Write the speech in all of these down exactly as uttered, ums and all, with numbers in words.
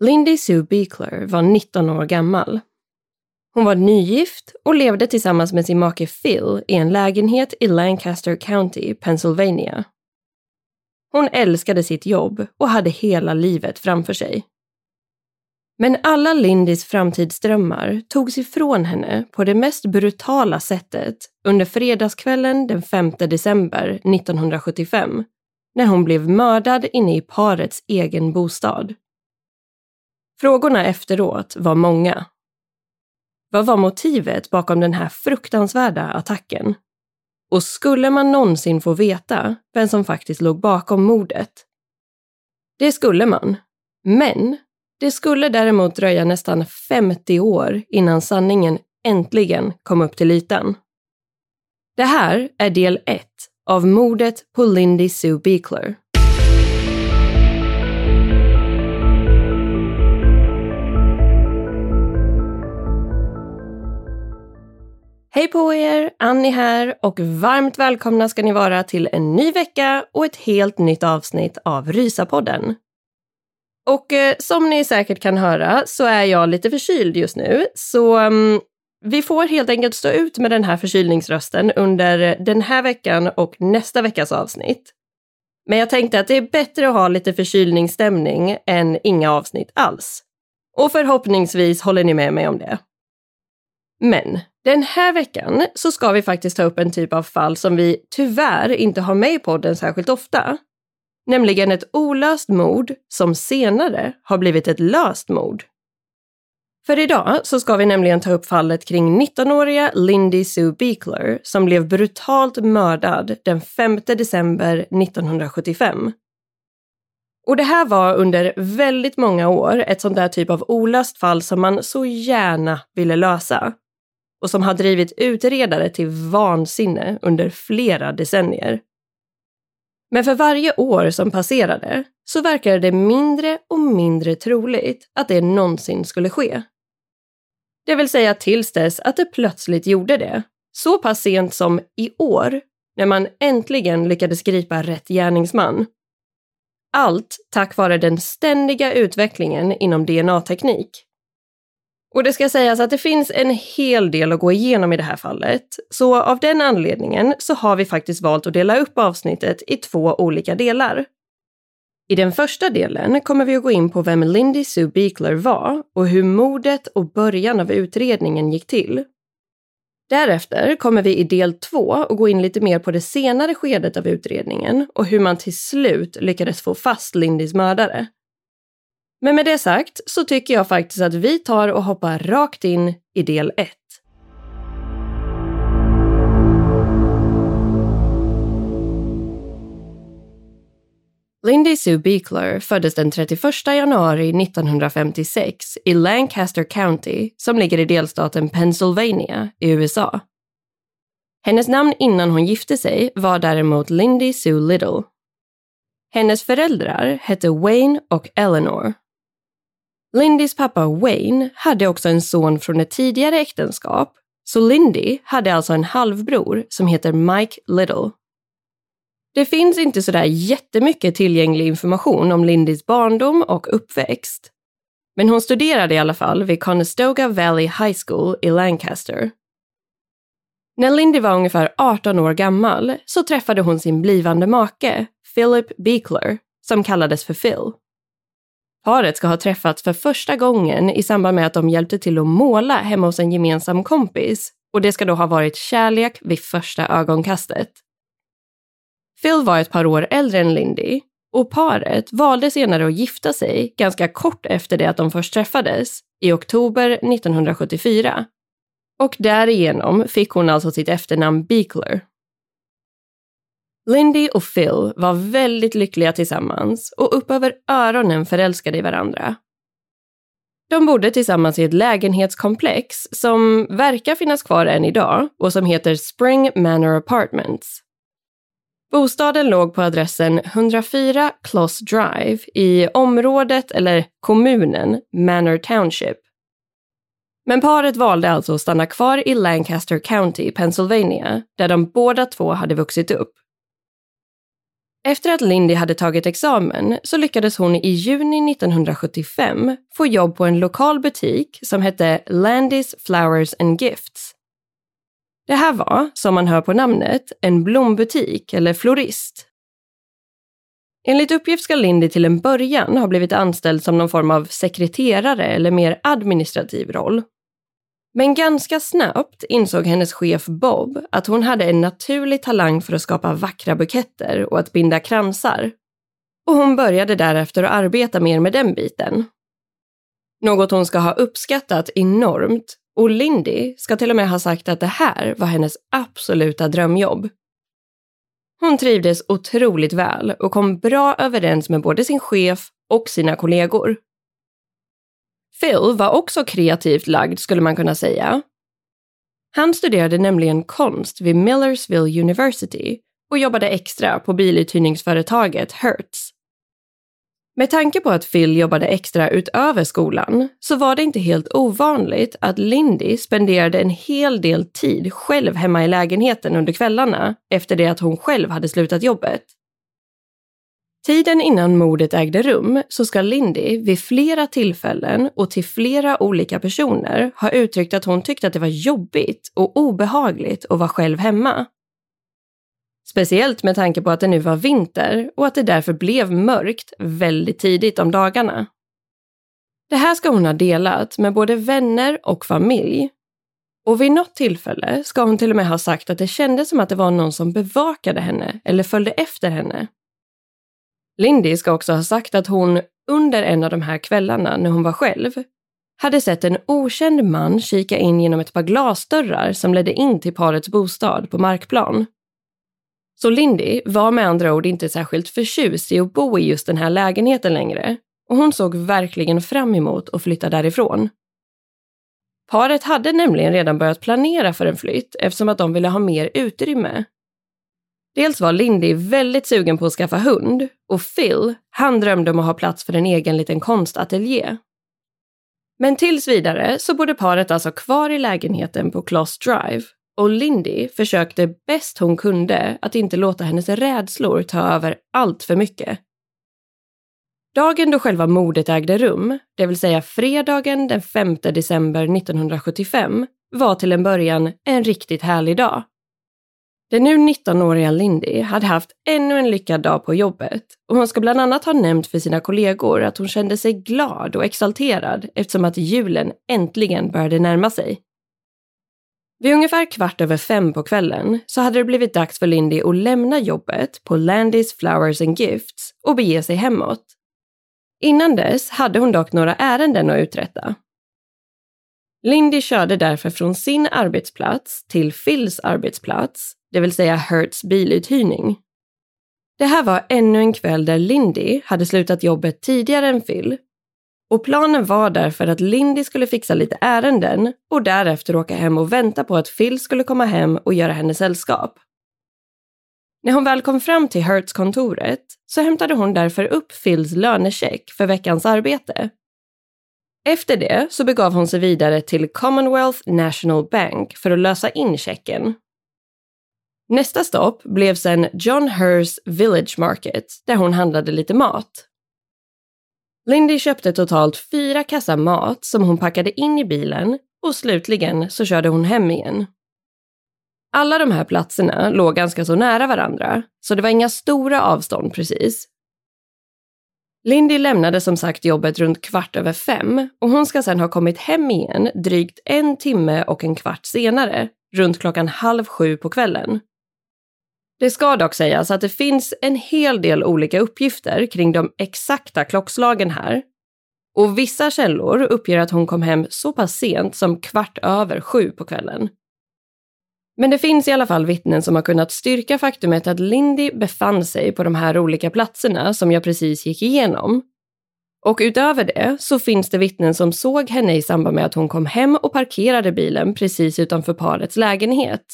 Lindy Sue Bechler var nitton år gammal. Hon var nygift och levde tillsammans med sin make Phil i en lägenhet i Lancaster County, Pennsylvania. Hon älskade sitt jobb och hade hela livet framför sig. Men alla Lindys framtidsdrömmar togs ifrån henne på det mest brutala sättet under fredagskvällen den femte december nittonhundrasjuttiofem, när hon blev mördad inne i parets egen bostad. Frågorna efteråt var många. Vad var motivet bakom den här fruktansvärda attacken? Och skulle man någonsin få veta vem som faktiskt låg bakom mordet? Det skulle man. Men det skulle däremot dröja nästan femtio år innan sanningen äntligen kom upp till ytan. Det här är del ett av mordet på Lindy Sue Bechler. Hej på er, Annie här och varmt välkomna ska ni vara till en ny vecka och ett helt nytt avsnitt av Rysapodden. Och eh, som ni säkert kan höra så är jag lite förkyld just nu, så um, vi får helt enkelt stå ut med den här förkylningsrösten under den här veckan och nästa veckas avsnitt. Men jag tänkte att det är bättre att ha lite förkylningsstämning än inga avsnitt alls. Och förhoppningsvis håller ni med mig om det. Men den här veckan så ska vi faktiskt ta upp en typ av fall som vi tyvärr inte har med i podden särskilt ofta. Nämligen ett olöst mord som senare har blivit ett löst mord. För idag så ska vi nämligen ta upp fallet kring nittonåriga Lindy Sue Bechler som blev brutalt mördad den femte december nittonhundrasjuttiofem. Och det här var under väldigt många år ett sånt där typ av olöst fall som man så gärna ville lösa. Och som har drivit utredare till vansinne under flera decennier. Men för varje år som passerade så verkade det mindre och mindre troligt att det någonsin skulle ske. Det vill säga tills dess att det plötsligt gjorde det. Så pass sent som i år, när man äntligen lyckades gripa rätt gärningsman. Allt tack vare den ständiga utvecklingen inom D N A-teknik. Och det ska sägas att det finns en hel del att gå igenom i det här fallet. Så av den anledningen så har vi faktiskt valt att dela upp avsnittet i två olika delar. I den första delen kommer vi att gå in på vem Lindy Sue Bechler var och hur mordet och början av utredningen gick till. Därefter kommer vi i del två att gå in lite mer på det senare skedet av utredningen och hur man till slut lyckades få fast Lindys mördare. Men med det sagt så tycker jag faktiskt att vi tar och hoppar rakt in i del ett. Lindy Sue Bechler föddes den trettioförsta januari nittonhundrafemtiosex i Lancaster County som ligger i delstaten Pennsylvania i U S A. Hennes namn innan hon gifte sig var däremot Lindy Sue Little. Hennes föräldrar hette Wayne och Eleanor. Lindys pappa Wayne hade också en son från ett tidigare äktenskap, så Lindy hade alltså en halvbror som heter Mike Little. Det finns inte sådär jättemycket tillgänglig information om Lindys barndom och uppväxt. Men hon studerade i alla fall vid Conestoga Valley High School i Lancaster. När Lindy var ungefär arton år gammal så träffade hon sin blivande make, Philip Bechler, som kallades för Phil. Paret ska ha träffats för första gången i samband med att de hjälpte till att måla hemma hos en gemensam kompis, och det ska då ha varit kärlek vid första ögonkastet. Phil var ett par år äldre än Lindy, och paret valde senare att gifta sig ganska kort efter det att de först träffades, i oktober nittonhundrasjuttiofyra. Och därigenom fick hon alltså sitt efternamn Bechler. Lindy och Phil var väldigt lyckliga tillsammans och upp över öronen förälskade i varandra. De bodde tillsammans i ett lägenhetskomplex som verkar finnas kvar än idag och som heter Spring Manor Apartments. Bostaden låg på adressen etthundrafyra Closs Drive i området eller kommunen Manor Township. Men paret valde alltså att stanna kvar i Lancaster County, Pennsylvania, där de båda två hade vuxit upp. Efter att Lindy hade tagit examen så lyckades hon i juni nittonhundrasjuttiofem få jobb på en lokal butik som hette Landys Flowers and Gifts. Det här var, som man hör på namnet, en blombutik eller florist. Enligt uppgift ska Lindy till en början ha blivit anställd som någon form av sekreterare eller mer administrativ roll. Men ganska snabbt insåg hennes chef Bob att hon hade en naturlig talang för att skapa vackra buketter och att binda kransar. Och hon började därefter att arbeta mer med den biten. Något hon ska ha uppskattat enormt, och Lindy ska till och med ha sagt att det här var hennes absoluta drömjobb. Hon trivdes otroligt väl och kom bra överens med både sin chef och sina kollegor. Phil var också kreativt lagd skulle man kunna säga. Han studerade nämligen konst vid Millersville University och jobbade extra på biluthyrningsföretaget Hertz. Med tanke på att Phil jobbade extra utöver skolan så var det inte helt ovanligt att Lindy spenderade en hel del tid själv hemma i lägenheten under kvällarna efter det att hon själv hade slutat jobbet. Tiden innan mordet ägde rum så ska Lindy vid flera tillfällen och till flera olika personer ha uttryckt att hon tyckte att det var jobbigt och obehagligt att vara själv hemma. Speciellt med tanke på att det nu var vinter och att det därför blev mörkt väldigt tidigt om dagarna. Det här ska hon ha delat med både vänner och familj. Och vid något tillfälle ska hon till och med ha sagt att det kändes som att det var någon som bevakade henne eller följde efter henne. Lindy ska också ha sagt att hon under en av de här kvällarna när hon var själv hade sett en okänd man kika in genom ett par glasdörrar som ledde in till parets bostad på markplan. Så Lindy var med andra ord inte särskilt förtjust i att bo i just den här lägenheten längre, och hon såg verkligen fram emot att flytta därifrån. Paret hade nämligen redan börjat planera för en flytt eftersom att de ville ha mer utrymme. Dels var Lindy väldigt sugen på att skaffa hund, och Phil, han drömde om att ha plats för en egen liten konstateljé. Men tills vidare så bodde paret alltså kvar i lägenheten på Closs Drive. Och Lindy försökte bäst hon kunde att inte låta hennes rädslor ta över allt för mycket. Dagen då själva mordet ägde rum, det vill säga fredagen den femte december nittonhundrasjuttiofem, var till en början en riktigt härlig dag. Den nu nittonåriga Lindy hade haft ännu en lyckad dag på jobbet, och hon ska bland annat ha nämnt för sina kollegor att hon kände sig glad och exalterad eftersom att julen äntligen började närma sig. Vid ungefär kvart över fem på kvällen så hade det blivit dags för Lindy att lämna jobbet på Landys Flowers and Gifts och bege sig hemåt. Innan dess hade hon dock några ärenden att uträtta. Lindy körde därför från sin arbetsplats till Phils arbetsplats, det vill säga Hertz biluthyrning. Det här var ännu en kväll där Lindy hade slutat jobbet tidigare än Phil. Och planen var därför att Lindy skulle fixa lite ärenden och därefter åka hem och vänta på att Phil skulle komma hem och göra henne sällskap. När hon väl kom fram till Hertz-kontoret så hämtade hon därför upp Phils lönecheck för veckans arbete. Efter det så begav hon sig vidare till Commonwealth National Bank för att lösa in checken. Nästa stopp blev sedan John Hur's Village Market där hon handlade lite mat. Lindy köpte totalt fyra kassar mat som hon packade in i bilen och slutligen så körde hon hem igen. Alla de här platserna låg ganska så nära varandra, så det var inga stora avstånd precis. Lindy lämnade som sagt jobbet runt kvart över fem och hon ska sedan ha kommit hem igen drygt en timme och en kvart senare, runt klockan halv sju på kvällen. Det ska dock sägas att det finns en hel del olika uppgifter kring de exakta klockslagen här. Och vissa källor uppger att hon kom hem så pass sent som kvart över sju på kvällen. Men det finns i alla fall vittnen som har kunnat styrka faktumet att Lindy befann sig på de här olika platserna som jag precis gick igenom. Och utöver det så finns det vittnen som såg henne i samband med att hon kom hem och parkerade bilen precis utanför parets lägenhet.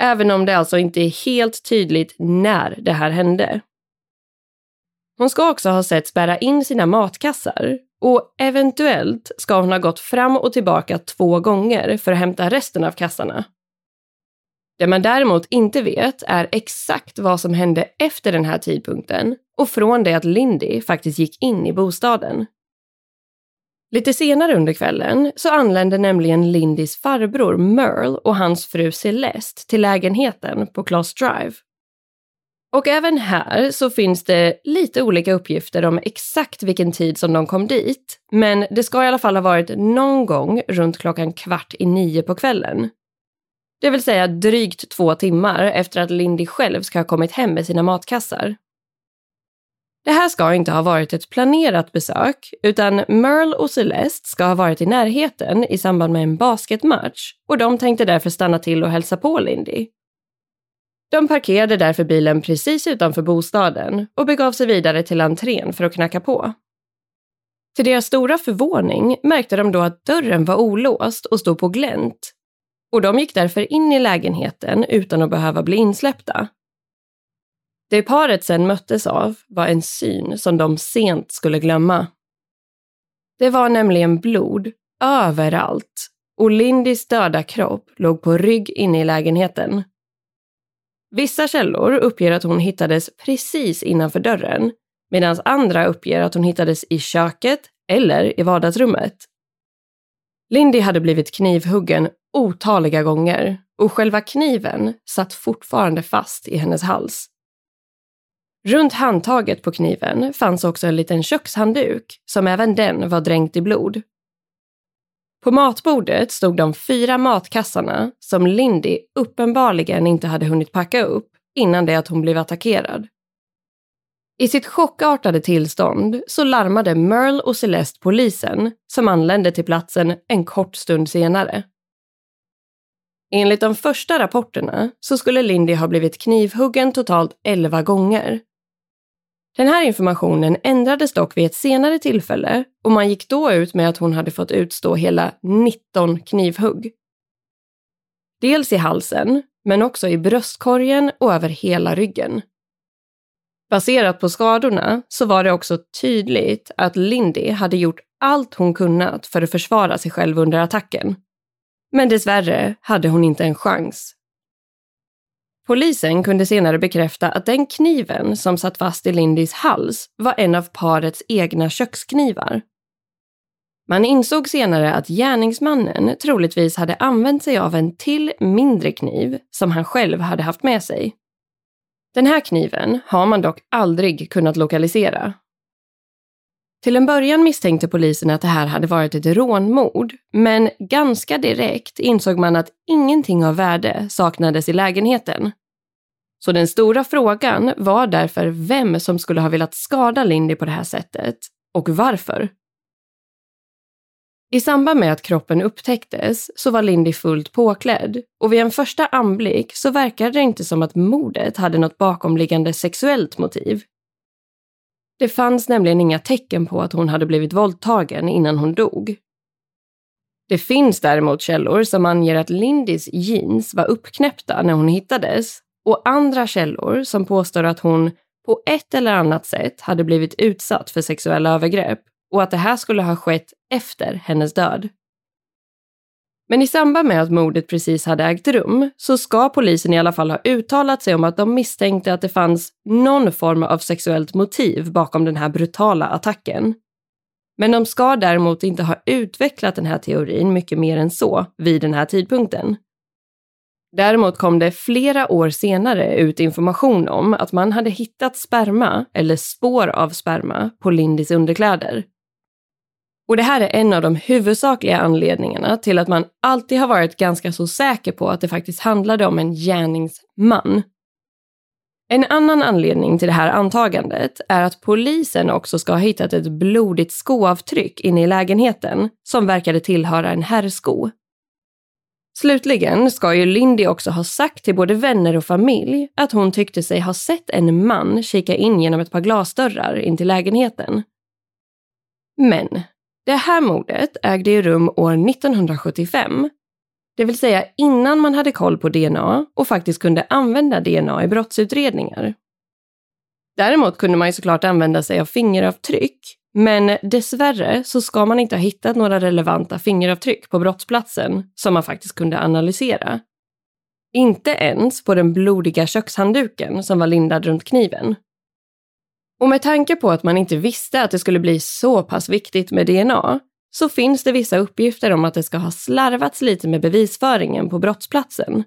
Även om det alltså inte är helt tydligt när det här hände. Hon ska också ha sett bära in sina matkassar och eventuellt ska hon ha gått fram och tillbaka två gånger för att hämta resten av kassarna. Det man däremot inte vet är exakt vad som hände efter den här tidpunkten och från det att Lindy faktiskt gick in i bostaden. Lite senare under kvällen så anlände nämligen Lindys farbror Merle och hans fru Celeste till lägenheten på Closs Drive. Och även här så finns det lite olika uppgifter om exakt vilken tid som de kom dit, men det ska i alla fall ha varit någon gång runt klockan kvart i nio på kvällen. Det vill säga drygt två timmar efter att Lindy själv ska ha kommit hem med sina matkassar. Det här ska inte ha varit ett planerat besök, utan Merle och Celeste ska ha varit i närheten i samband med en basketmatch och de tänkte därför stanna till och hälsa på Lindy. De parkerade därför bilen precis utanför bostaden och begav sig vidare till entrén för att knacka på. Till deras stora förvåning märkte de då att dörren var olåst och stod på glänt. Och de gick därför in i lägenheten utan att behöva bli insläppta. Det paret sedan möttes av var en syn som de sent skulle glömma. Det var nämligen blod överallt och Lindys döda kropp låg på rygg inne i lägenheten. Vissa källor uppger att hon hittades precis innanför dörren, medan andra uppger att hon hittades i köket eller i vardagsrummet. Lindy hade blivit knivhuggen otaliga gånger och själva kniven satt fortfarande fast i hennes hals. Runt handtaget på kniven fanns också en liten kökshandduk som även den var dränkt i blod. På matbordet stod de fyra matkassarna som Lindy uppenbarligen inte hade hunnit packa upp innan det att hon blev attackerad. I sitt chockartade tillstånd så larmade Merle och Celeste polisen som anlände till platsen en kort stund senare. Enligt de första rapporterna så skulle Lindy ha blivit knivhuggen totalt elva gånger. Den här informationen ändrades dock vid ett senare tillfälle och man gick då ut med att hon hade fått utstå hela nitton knivhugg. Dels i halsen, men också i bröstkorgen och över hela ryggen. Baserat på skadorna så var det också tydligt att Lindy hade gjort allt hon kunnat för att försvara sig själv under attacken. Men dessvärre hade hon inte en chans. Polisen kunde senare bekräfta att den kniven som satt fast i Lindys hals var en av parets egna köksknivar. Man insåg senare att gärningsmannen troligtvis hade använt sig av en till mindre kniv som han själv hade haft med sig. Den här kniven har man dock aldrig kunnat lokalisera. Till en början misstänkte polisen att det här hade varit ett rånmord, men ganska direkt insåg man att ingenting av värde saknades i lägenheten. Så den stora frågan var därför vem som skulle ha velat skada Lindy på det här sättet, och varför. I samband med att kroppen upptäcktes så var Lindy fullt påklädd, och vid en första anblick så verkade det inte som att mordet hade något bakomliggande sexuellt motiv. Det fanns nämligen inga tecken på att hon hade blivit våldtagen innan hon dog. Det finns däremot källor som anger att Lindys jeans var uppknäppta när hon hittades och andra källor som påstår att hon på ett eller annat sätt hade blivit utsatt för sexuella övergrepp och att det här skulle ha skett efter hennes död. Men i samband med att mordet precis hade ägt rum så ska polisen i alla fall ha uttalat sig om att de misstänkte att det fanns någon form av sexuellt motiv bakom den här brutala attacken. Men de ska däremot inte ha utvecklat den här teorin mycket mer än så vid den här tidpunkten. Däremot kom det flera år senare ut information om att man hade hittat sperma eller spår av sperma på Lindys underkläder. Och det här är en av de huvudsakliga anledningarna till att man alltid har varit ganska så säker på att det faktiskt handlade om en gärningsman. En annan anledning till det här antagandet är att polisen också ska ha hittat ett blodigt skoavtryck inne i lägenheten som verkade tillhöra en herrsko. Slutligen ska ju Lindy också ha sagt till både vänner och familj att hon tyckte sig ha sett en man kika in genom ett par glasdörrar in till lägenheten. Men det här mordet ägde ju rum år nittonhundrasjuttiofem, det vill säga innan man hade koll på D N A och faktiskt kunde använda D N A i brottsutredningar. Däremot kunde man ju såklart använda sig av fingeravtryck, men dessvärre så ska man inte ha hittat några relevanta fingeravtryck på brottsplatsen som man faktiskt kunde analysera. Inte ens på den blodiga kökshandduken som var lindad runt kniven. Och med tanke på att man inte visste att det skulle bli så pass viktigt med D N A så finns det vissa uppgifter om att det ska ha slarvats lite med bevisföringen på brottsplatsen.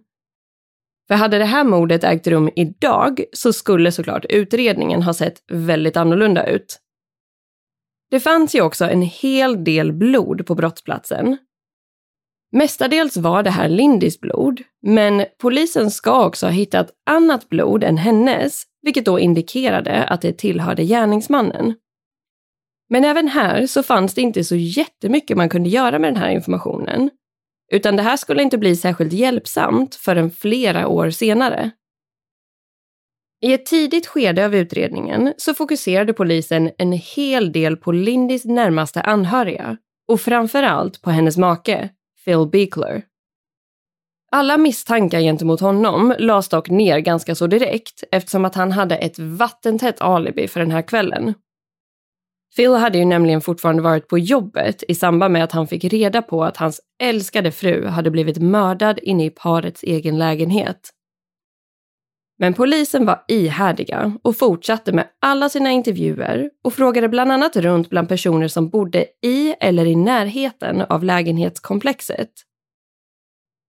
För hade det här mordet ägt rum idag så skulle såklart utredningen ha sett väldigt annorlunda ut. Det fanns ju också en hel del blod på brottsplatsen. Mestadels var det här Lindys blod, men polisen ska också ha hittat annat blod än hennes, vilket då indikerade att det tillhörde gärningsmannen. Men även här så fanns det inte så jättemycket man kunde göra med den här informationen, utan det här skulle inte bli särskilt hjälpsamt förrän flera år senare. I ett tidigt skede av utredningen så fokuserade polisen en hel del på Lindys närmaste anhöriga och framförallt på hennes make, Phil Bechler. Alla misstankar gentemot honom lades dock ner ganska så direkt eftersom att han hade ett vattentätt alibi för den här kvällen. Phil hade ju nämligen fortfarande varit på jobbet i samband med att han fick reda på att hans älskade fru hade blivit mördad inne i parets egen lägenhet. Men polisen var ihärdiga och fortsatte med alla sina intervjuer och frågade bland annat runt bland personer som bodde i eller i närheten av lägenhetskomplexet.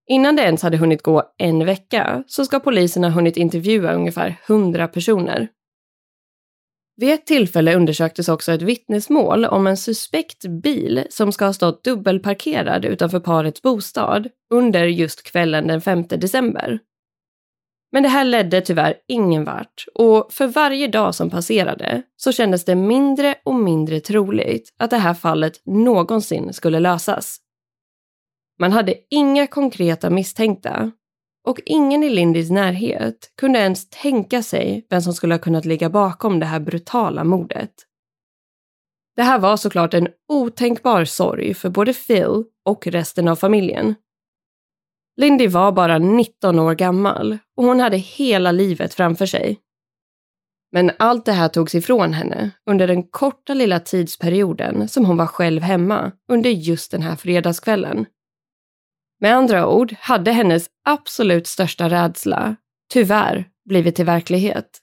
Innan det ens hade hunnit gå en vecka så ska polisen ha hunnit intervjua ungefär hundra personer. Vid ett tillfälle undersöktes också ett vittnesmål om en suspekt bil som ska ha stått dubbelparkerad utanför parets bostad under just kvällen den femte december. Men det här ledde tyvärr ingen vart och för varje dag som passerade så kändes det mindre och mindre troligt att det här fallet någonsin skulle lösas. Man hade inga konkreta misstänkta och ingen i Lindys närhet kunde ens tänka sig vem som skulle ha kunnat ligga bakom det här brutala mordet. Det här var såklart en otänkbar sorg för både Phil och resten av familjen. Lindy var bara nitton år gammal och hon hade hela livet framför sig. Men allt det här togs ifrån henne under den korta lilla tidsperioden som hon var själv hemma under just den här fredagskvällen. Med andra ord hade hennes absolut största rädsla tyvärr blivit till verklighet.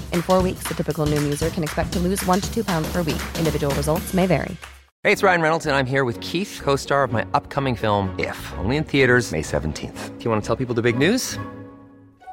In four weeks, the typical Noom user can expect to lose one to two pounds per week. Individual results may vary. Hey, it's Ryan Reynolds, and I'm here with Keith, co-star of my upcoming film, If, only in theaters May seventeenth. Do you want to tell people the big news?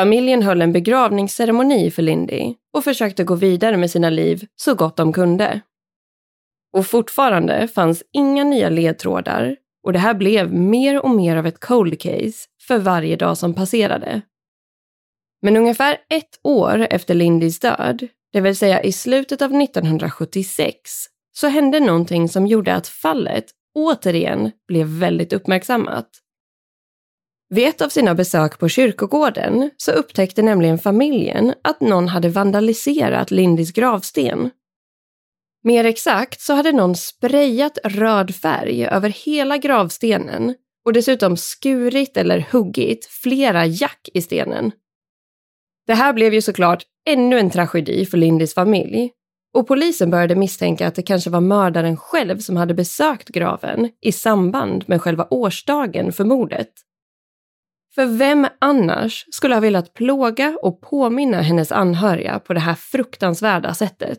Familjen höll en begravningsceremoni för Lindy och försökte gå vidare med sina liv så gott de kunde. Och fortfarande fanns inga nya ledtrådar, och det här blev mer och mer av ett cold case för varje dag som passerade. Men ungefär ett år efter Lindys död, det vill säga i slutet av nittonhundrasjuttiosex, så hände någonting som gjorde att fallet återigen blev väldigt uppmärksammat. Vid ett av sina besök på kyrkogården så upptäckte nämligen familjen att någon hade vandaliserat Lindys gravsten. Mer exakt så hade någon sprayat röd färg över hela gravstenen och dessutom skurit eller huggit flera jack i stenen. Det här blev ju såklart ännu en tragedi för Lindys familj, och polisen började misstänka att det kanske var mördaren själv som hade besökt graven i samband med själva årsdagen för mordet. För vem annars skulle ha velat plåga och påminna hennes anhöriga på det här fruktansvärda sättet?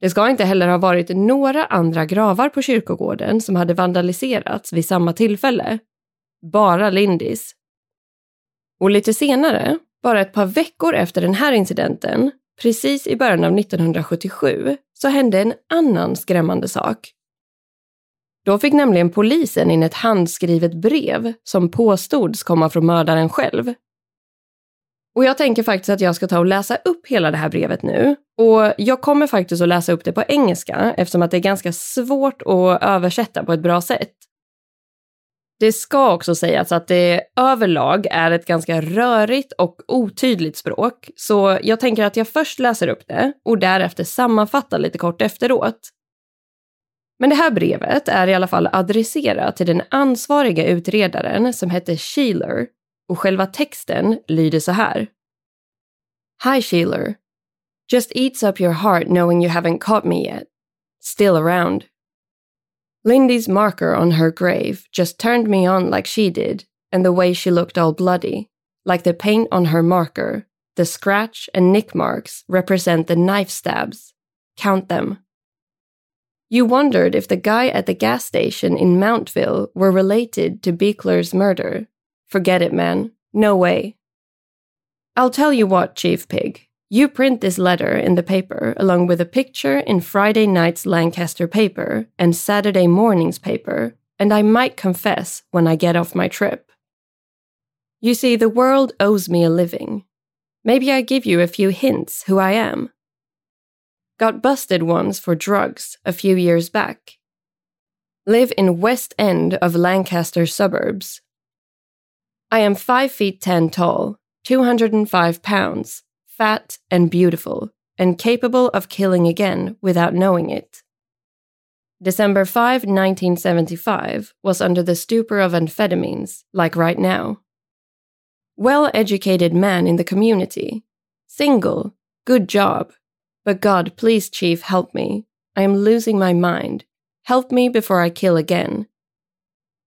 Det ska inte heller ha varit några andra gravar på kyrkogården som hade vandaliserats vid samma tillfälle. Bara Lindys. Och lite senare, bara ett par veckor efter den här incidenten, precis i början av nittonhundrasjuttiosju, så hände en annan skrämmande sak. Då fick nämligen polisen in ett handskrivet brev som påstods komma från mördaren själv. Och jag tänker faktiskt att jag ska ta och läsa upp hela det här brevet nu. Och jag kommer faktiskt att läsa upp det på engelska eftersom att det är ganska svårt att översätta på ett bra sätt. Det ska också sägas att det överlag är ett ganska rörigt och otydligt språk. Så jag tänker att jag först läser upp det och därefter sammanfattar lite kort efteråt. Men det här brevet är i alla fall adresserat till den ansvariga utredaren som hette Sheeler, och själva texten lyder så här. Hi Sheeler. Just eats up your heart knowing you haven't caught me yet. Still around. Lindy's marker on her grave just turned me on like she did, and the way she looked all bloody. Like the paint on her marker. The scratch and nick marks represent the knife stabs. Count them. You wondered if the guy at the gas station in Mountville were related to Bechler's murder. Forget it, man. No way. I'll tell you what, Chief Pig. You print this letter in the paper along with a picture in Friday night's Lancaster paper and Saturday morning's paper, and I might confess when I get off my trip. You see, the world owes me a living. Maybe I give you a few hints who I am. Got busted once for drugs a few years back. Live in West End of Lancaster suburbs. I am five feet ten tall, two hundred five pounds, fat and beautiful, and capable of killing again without knowing it. December fifth, nineteen seventy-five, was under the stupor of amphetamines, like right now. Well-educated man in the community. Single, good job. But God, please, Chief, help me. I am losing my mind. Help me before I kill again.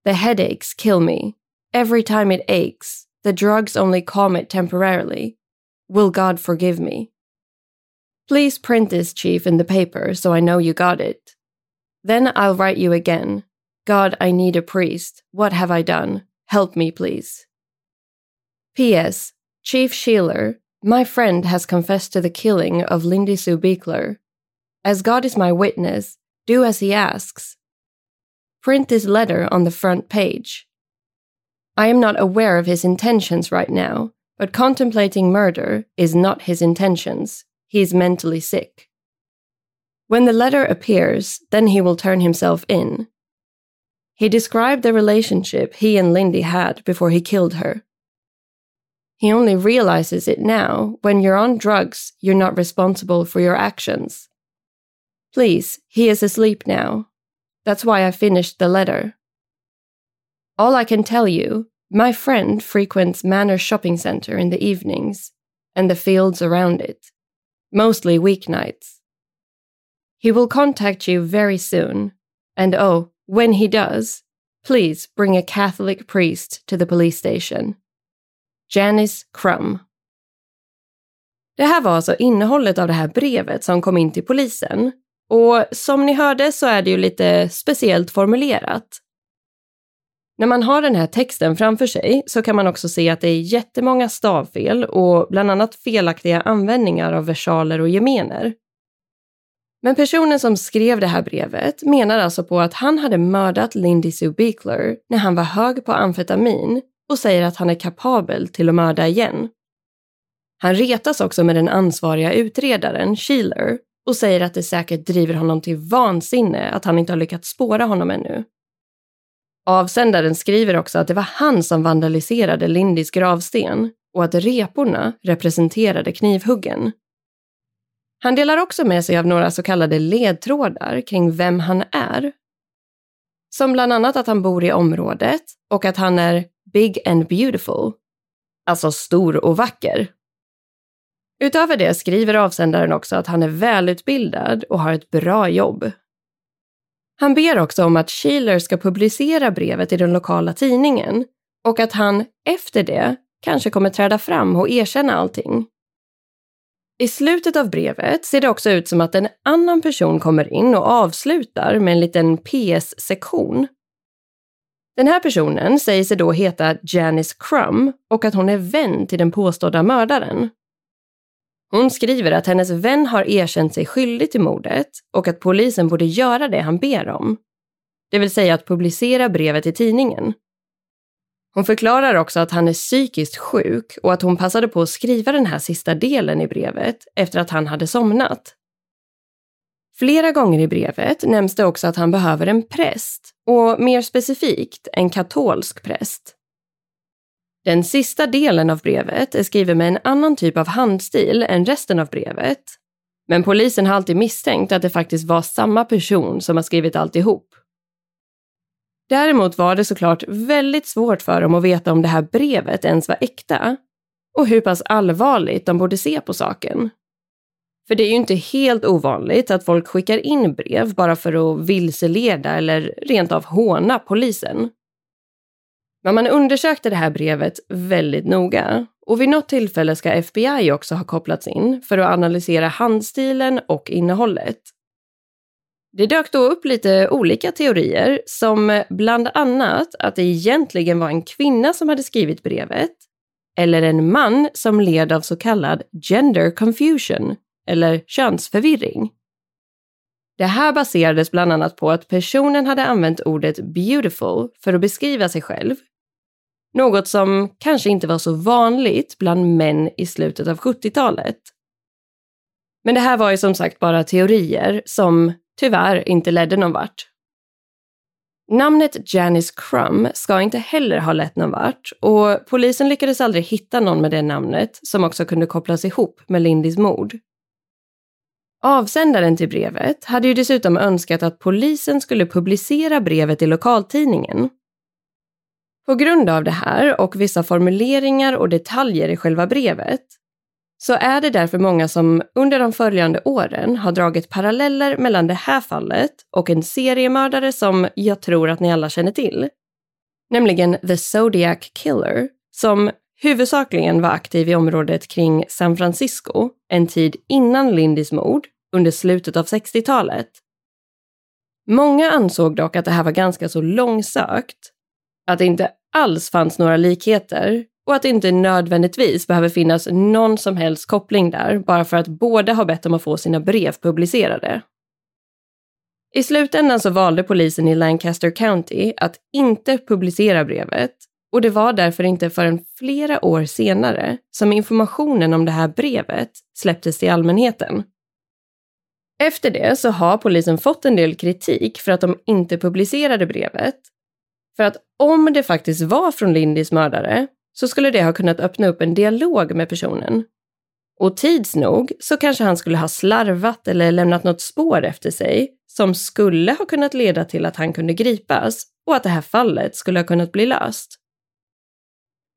The headaches kill me. Every time it aches, the drugs only calm it temporarily. Will God forgive me? Please print this, Chief, in the paper so I know you got it. Then I'll write you again. God, I need a priest. What have I done? Help me, please. P S. Chief Sheeler, my friend has confessed to the killing of Lindy Sue Bechler. As God is my witness, do as he asks. Print this letter on the front page. I am not aware of his intentions right now, but contemplating murder is not his intentions. He is mentally sick. When the letter appears, then he will turn himself in. He described the relationship he and Lindy had before he killed her. He only realizes it now. When you're on drugs, you're not responsible for your actions. Please, he is asleep now. That's why I finished the letter. All I can tell you, my friend frequents Manor Shopping Center in the evenings and the fields around it, mostly weeknights. He will contact you very soon, and oh, when he does, please bring a Catholic priest to the police station. Janice Crum. Det här var alltså innehållet av det här brevet som kom in till polisen. Och som ni hörde så är det ju lite speciellt formulerat. När man har den här texten framför sig så kan man också se att det är jättemånga stavfel och bland annat felaktiga användningar av versaler och gemener. Men personen som skrev det här brevet menar alltså på att han hade mördat Lindy Sue Bechler när han var hög på amfetamin och säger att han är kapabel till att mörda igen. Han retas också med den ansvariga utredaren, Sheeler, och säger att det säkert driver honom till vansinne att han inte har lyckats spåra honom ännu. Avsändaren skriver också att det var han som vandaliserade Lindys gravsten och att reporna representerade knivhuggen. Han delar också med sig av några så kallade ledtrådar kring vem han är. Som bland annat att han bor i området och att han är big and beautiful. Alltså stor och vacker. Utöver det skriver avsändaren också att han är välutbildad och har ett bra jobb. Han ber också om att Sheeler ska publicera brevet i den lokala tidningen och att han efter det kanske kommer träda fram och erkänna allting. I slutet av brevet ser det också ut som att en annan person kommer in och avslutar med en liten P S-sektion. Den här personen säger sig då heta Janice Crum och att hon är vän till den påstådda mördaren. Hon skriver att hennes vän har erkänt sig skyldig till mordet och att polisen borde göra det han ber om. Det vill säga att publicera brevet i tidningen. Hon förklarar också att han är psykiskt sjuk och att hon passade på att skriva den här sista delen i brevet efter att han hade somnat. Flera gånger i brevet nämns det också att han behöver en präst och mer specifikt en katolsk präst. Den sista delen av brevet är skriven med en annan typ av handstil än resten av brevet. Men polisen har alltid misstänkt att det faktiskt var samma person som har skrivit alltihop. Däremot var det såklart väldigt svårt för dem att veta om det här brevet ens var äkta och hur pass allvarligt de borde se på saken. För det är ju inte helt ovanligt att folk skickar in brev bara för att vilseleda eller rent av håna polisen. Men man undersökte det här brevet väldigt noga och vid något tillfälle ska F B I också ha kopplats in för att analysera handstilen och innehållet. Det dök då upp lite olika teorier som bland annat att det egentligen var en kvinna som hade skrivit brevet eller en man som led av så kallad gender confusion eller könsförvirring. Det här baserades bland annat på att personen hade använt ordet beautiful för att beskriva sig själv. Något som kanske inte var så vanligt bland män i slutet av sjuttiotalet. Men det här var ju som sagt bara teorier som tyvärr inte ledde någon vart. Namnet Janice Crum ska inte heller ha lett någon vart och polisen lyckades aldrig hitta någon med det namnet som också kunde kopplas ihop med Lindys mord. Avsändaren till brevet hade ju dessutom önskat att polisen skulle publicera brevet i lokaltidningen. På grund av det här och vissa formuleringar och detaljer i själva brevet så är det därför många som under de följande åren har dragit paralleller mellan det här fallet och en seriemördare som jag tror att ni alla känner till. Nämligen The Zodiac Killer, som huvudsakligen var aktiv i området kring San Francisco en tid innan Lindys mord under slutet av sextiotalet. Många ansåg dock att det här var ganska så långsökt, att det inte alls fanns några likheter och att det inte nödvändigtvis behöver finnas någon som helst koppling där bara för att båda har bett om att få sina brev publicerade. I slutändan så valde polisen i Lancaster County att inte publicera brevet, och det var därför inte förrän flera år senare som informationen om det här brevet släpptes till allmänheten. Efter det så har polisen fått en del kritik för att de inte publicerade brevet. För att om det faktiskt var från Lindys mördare så skulle det ha kunnat öppna upp en dialog med personen. Och tids nog så kanske han skulle ha slarvat eller lämnat något spår efter sig som skulle ha kunnat leda till att han kunde gripas och att det här fallet skulle ha kunnat bli löst.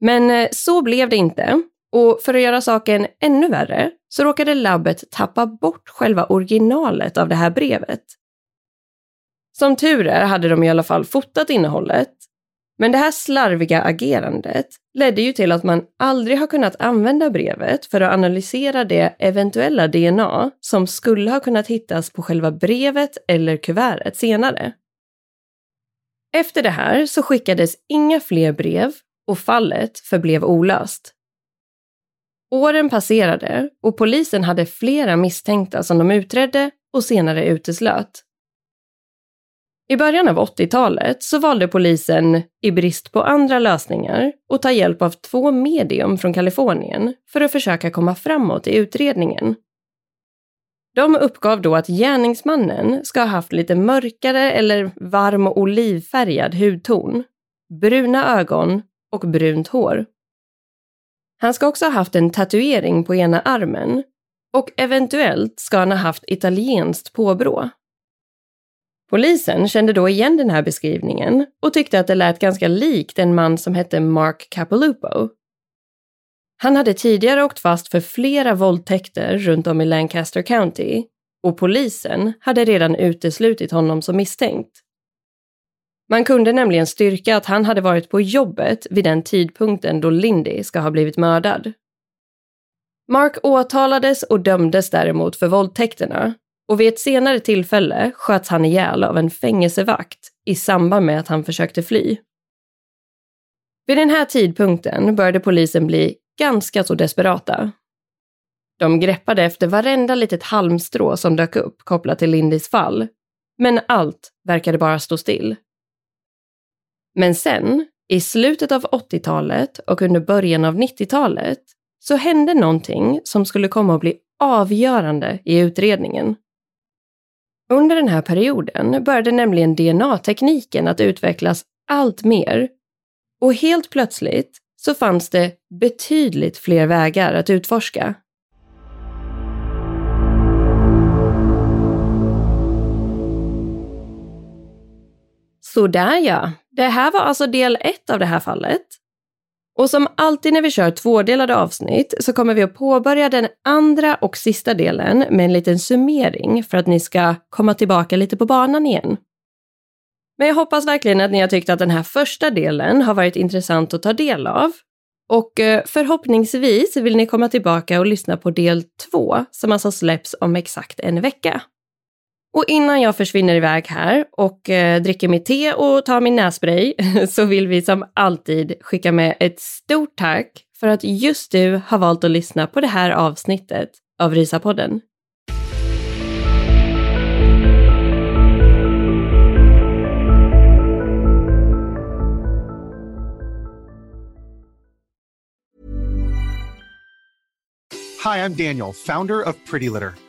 Men så blev det inte, och för att göra saken ännu värre så råkade labbet tappa bort själva originalet av det här brevet. Som tur är hade de i alla fall fotat innehållet, men det här slarviga agerandet ledde ju till att man aldrig har kunnat använda brevet för att analysera det eventuella D N A som skulle ha kunnat hittas på själva brevet eller kuvertet senare. Efter det här så skickades inga fler brev och fallet förblev olöst. Åren passerade och polisen hade flera misstänkta som de utredde och senare uteslöt. I början av åttiotalet så valde polisen, i brist på andra lösningar, att ta hjälp av två medium från Kalifornien för att försöka komma framåt i utredningen. De uppgav då att gärningsmannen ska ha haft lite mörkare eller varm och olivfärgad hudton, bruna ögon och brunt hår. Han ska också ha haft en tatuering på ena armen och eventuellt ska han ha haft italienskt påbrå. Polisen kände då igen den här beskrivningen och tyckte att det lät ganska likt en man som hette Mark Capolupo. Han hade tidigare åkt fast för flera våldtäkter runt om i Lancaster County och polisen hade redan uteslutit honom som misstänkt. Man kunde nämligen styrka att han hade varit på jobbet vid den tidpunkten då Lindy ska ha blivit mördad. Mark åtalades och dömdes däremot för våldtäkterna, och vid ett senare tillfälle sköts han ihjäl av en fängelsevakt i samband med att han försökte fly. Vid den här tidpunkten började polisen bli ganska så desperata. De greppade efter varenda litet halmstrå som dök upp kopplat till Lindys fall, men allt verkade bara stå still. Men sen, i slutet av åttiotalet och under början av nittiotalet, så hände någonting som skulle komma att bli avgörande i utredningen. Under den här perioden började nämligen D N A-tekniken att utvecklas allt mer, och helt plötsligt så fanns det betydligt fler vägar att utforska. Så där ja, det här var alltså del ett av det här fallet. Och som alltid när vi kör tvådelade avsnitt så kommer vi att påbörja den andra och sista delen med en liten summering för att ni ska komma tillbaka lite på banan igen. Men jag hoppas verkligen att ni har tyckt att den här första delen har varit intressant att ta del av. Och förhoppningsvis vill ni komma tillbaka och lyssna på del två som alltså släpps om exakt en vecka. Och innan jag försvinner iväg här och eh, dricker mitt te och tar min nässpray så vill vi som alltid skicka med ett stort tack för att just du har valt att lyssna på det här avsnittet av Rysapodden. Hi, I'm Daniel, founder of Pretty Litter.